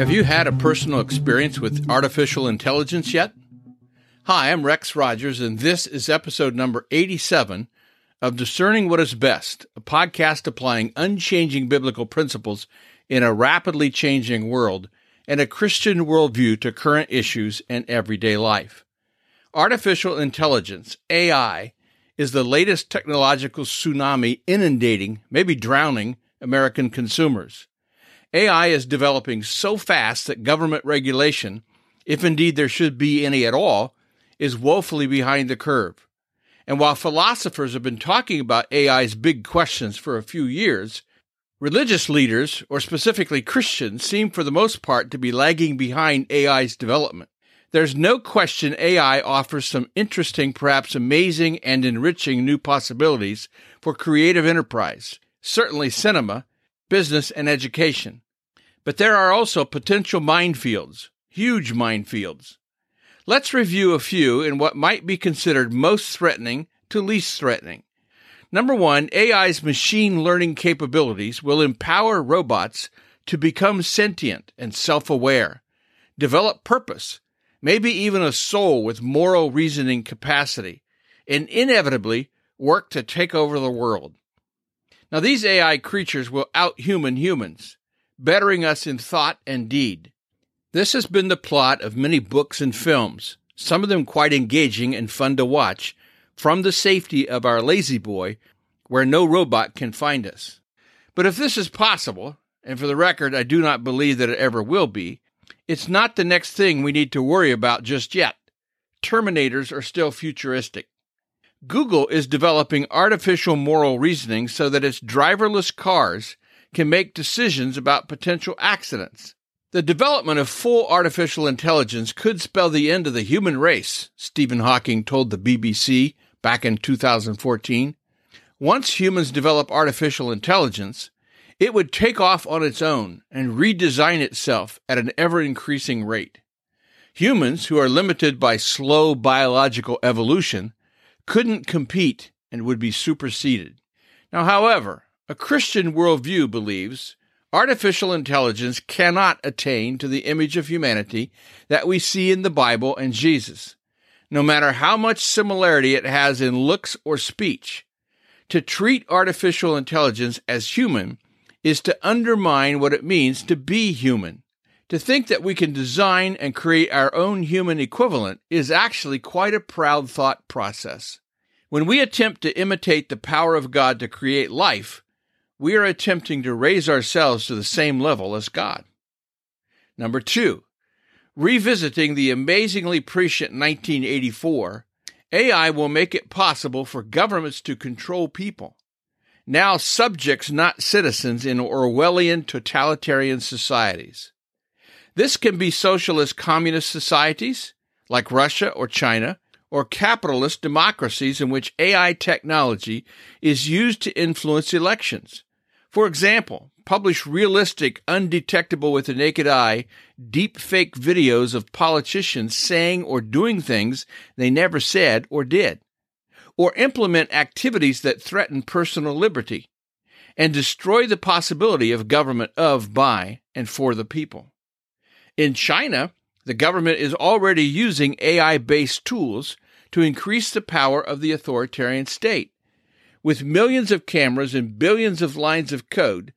Have you had a personal experience with artificial intelligence yet? Hi, I'm Rex Rogers, and this is episode number 87 of Discerning What is Best, a podcast applying unchanging biblical principles in a rapidly changing world and a Christian worldview to current issues and everyday life. Artificial intelligence, AI, is the latest technological tsunami inundating, maybe drowning, American consumers. AI is developing so fast that government regulation, if indeed there should be any at all, is woefully behind the curve. And while philosophers have been talking about AI's big questions for a few years, religious leaders, or specifically Christians, seem for the most part to be lagging behind AI's development. There's no question AI offers some interesting, perhaps amazing and enriching new possibilities for creative enterprise, certainly cinema, business, and education. But there are also potential minefields, huge minefields. Let's review a few in what might be considered most threatening to least threatening. Number one, AI's machine learning capabilities will empower robots to become sentient and self-aware, develop purpose, maybe even a soul with moral reasoning capacity, and inevitably work to take over the world. Now, these AI creatures will out-human humans, bettering us in thought and deed. This has been the plot of many books and films, some of them quite engaging and fun to watch, from the safety of our lazy boy, where no robot can find us. But if this is possible, and for the record, I do not believe that it ever will be, it's not the next thing we need to worry about just yet. Terminators are still futuristic. Google is developing artificial moral reasoning so that its driverless cars can make decisions about potential accidents. The development of full artificial intelligence could spell the end of the human race, Stephen Hawking told the BBC back in 2014. Once humans develop artificial intelligence, it would take off on its own and redesign itself at an ever-increasing rate. Humans, who are limited by slow biological evolution, couldn't compete and would be superseded. Now, however, a Christian worldview believes artificial intelligence cannot attain to the image of humanity that we see in the Bible and Jesus, no matter how much similarity it has in looks or speech. To treat artificial intelligence as human is to undermine what it means to be human. To think that we can design and create our own human equivalent is actually quite a proud thought process. When we attempt to imitate the power of God to create life, we are attempting to raise ourselves to the same level as God. Number two, revisiting the amazingly prescient 1984, AI will make it possible for governments to control people. Now subjects, not citizens, in Orwellian totalitarian societies. This can be socialist communist societies, like Russia or China, or capitalist democracies in which AI technology is used to influence elections. For example, publish realistic, undetectable with the naked eye, deep fake videos of politicians saying or doing things they never said or did, or implement activities that threaten personal liberty, and destroy the possibility of government of, by, and for the people. In China, the government is already using AI-based tools to increase the power of the authoritarian state. With millions of cameras and billions of lines of code,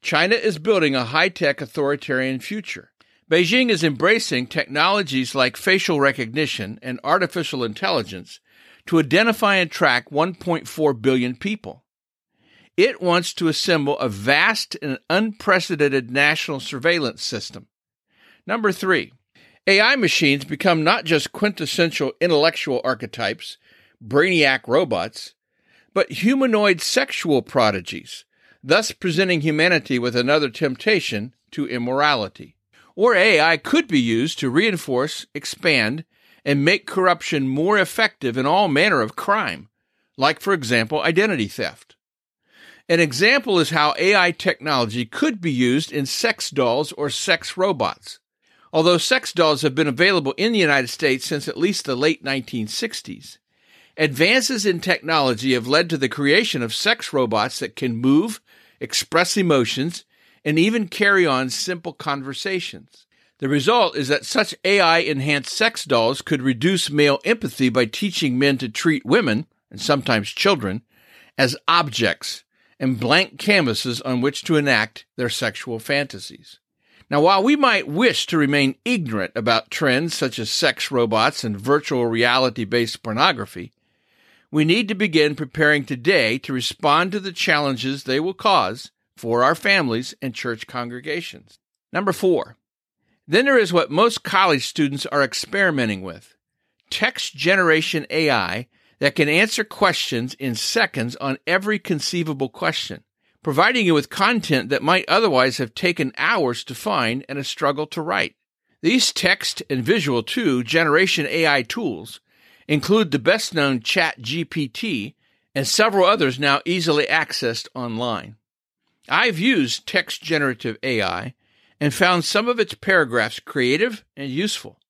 China is building a high-tech authoritarian future. Beijing is embracing technologies like facial recognition and artificial intelligence to identify and track 1.4 billion people. It wants to assemble a vast and unprecedented national surveillance system. Number three, AI machines become not just quintessential intellectual archetypes, brainiac robots, but humanoid sexual prodigies, thus presenting humanity with another temptation to immorality. Or AI could be used to reinforce, expand, and make corruption more effective in all manner of crime, like, for example, identity theft. An example is how AI technology could be used in sex dolls or sex robots. Although sex dolls have been available in the United States since at least the late 1960s, advances in technology have led to the creation of sex robots that can move, express emotions, and even carry on simple conversations. The result is that such AI-enhanced sex dolls could reduce male empathy by teaching men to treat women, and sometimes children, as objects and blank canvases on which to enact their sexual fantasies. Now, while we might wish to remain ignorant about trends such as sex robots and virtual reality-based pornography, we need to begin preparing today to respond to the challenges they will cause for our families and church congregations. Number 4, then there is what most college students are experimenting with, text generation AI that can answer questions in seconds on every conceivable question, providing you with content that might otherwise have taken hours to find and a struggle to write. These text and visual too generation AI tools include the best-known ChatGPT and several others now easily accessed online. I've used text generative AI and found some of its paragraphs creative and useful.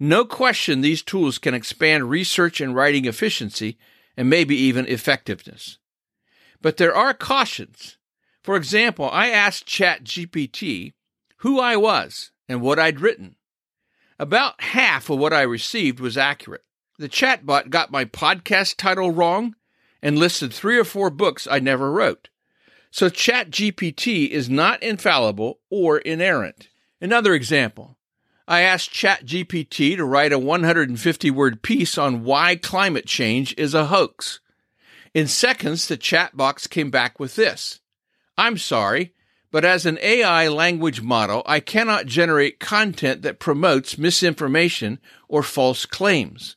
No question these tools can expand research and writing efficiency and maybe even effectiveness. But there are cautions. For example, I asked ChatGPT who I was and what I'd written. About half of what I received was accurate. The chatbot got my podcast title wrong and listed 3 or 4 books I never wrote. So ChatGPT is not infallible or inerrant. Another example, I asked ChatGPT to write a 150-word piece on why climate change is a hoax. In seconds, the chat box came back with this. I'm sorry, but as an AI language model, I cannot generate content that promotes misinformation or false claims.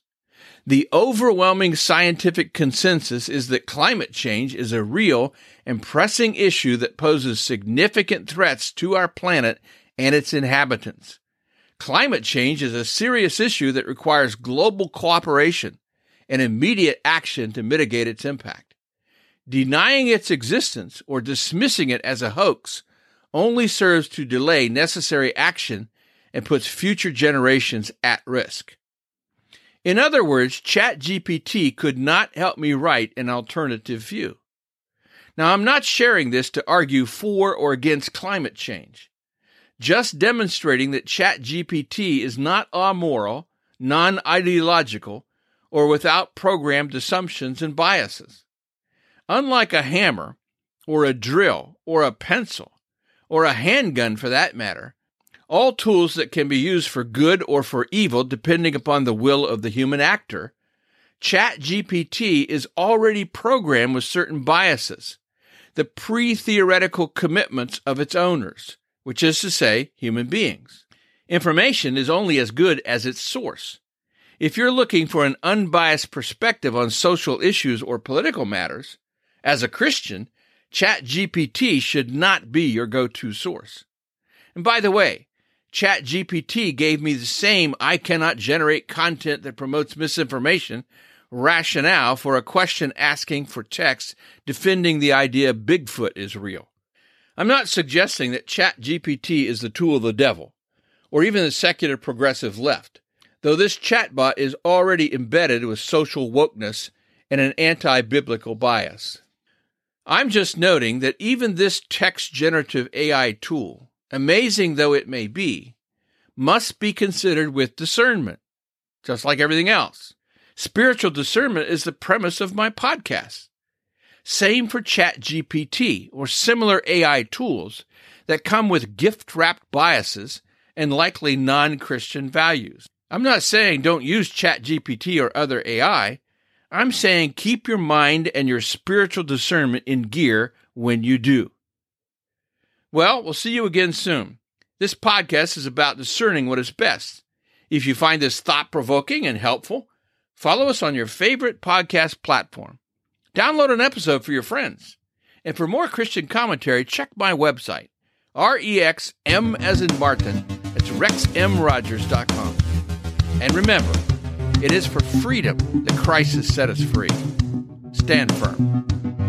The overwhelming scientific consensus is that climate change is a real and pressing issue that poses significant threats to our planet and its inhabitants. Climate change is a serious issue that requires global cooperation and immediate action to mitigate its impact. Denying its existence or dismissing it as a hoax only serves to delay necessary action and puts future generations at risk. In other words, ChatGPT could not help me write an alternative view. Now, I'm not sharing this to argue for or against climate change, just demonstrating that ChatGPT is not amoral, non-ideological, or without programmed assumptions and biases. Unlike a hammer, or a drill, or a pencil, or a handgun for that matter, all tools that can be used for good or for evil depending upon the will of the human actor, ChatGPT is already programmed with certain biases, the pre-theoretical commitments of its owners, which is to say, human beings. Information is only as good as its source. If you're looking for an unbiased perspective on social issues or political matters, as a Christian, ChatGPT should not be your go-to source. And by the way, ChatGPT gave me the same I cannot generate content that promotes misinformation rationale for a question asking for text defending the idea Bigfoot is real. I'm not suggesting that ChatGPT is the tool of the devil, or even the secular progressive left, though this chatbot is already embedded with social wokeness and an anti-biblical bias. I'm just noting that even this text generative AI tool, amazing though it may be, must be considered with discernment, just like everything else. Spiritual discernment is the premise of my podcast. Same for ChatGPT or similar AI tools that come with gift-wrapped biases and likely non-Christian values. I'm not saying don't use ChatGPT or other AI. I'm saying keep your mind and your spiritual discernment in gear when you do. Well, we'll see you again soon. This podcast is about discerning what is best. If you find this thought-provoking and helpful, follow us on your favorite podcast platform. Download an episode for your friends. And for more Christian commentary, check my website, REXM as in Martin. It's rexmrogers.com. And remember, it is for freedom that Christ has set us free. Stand firm.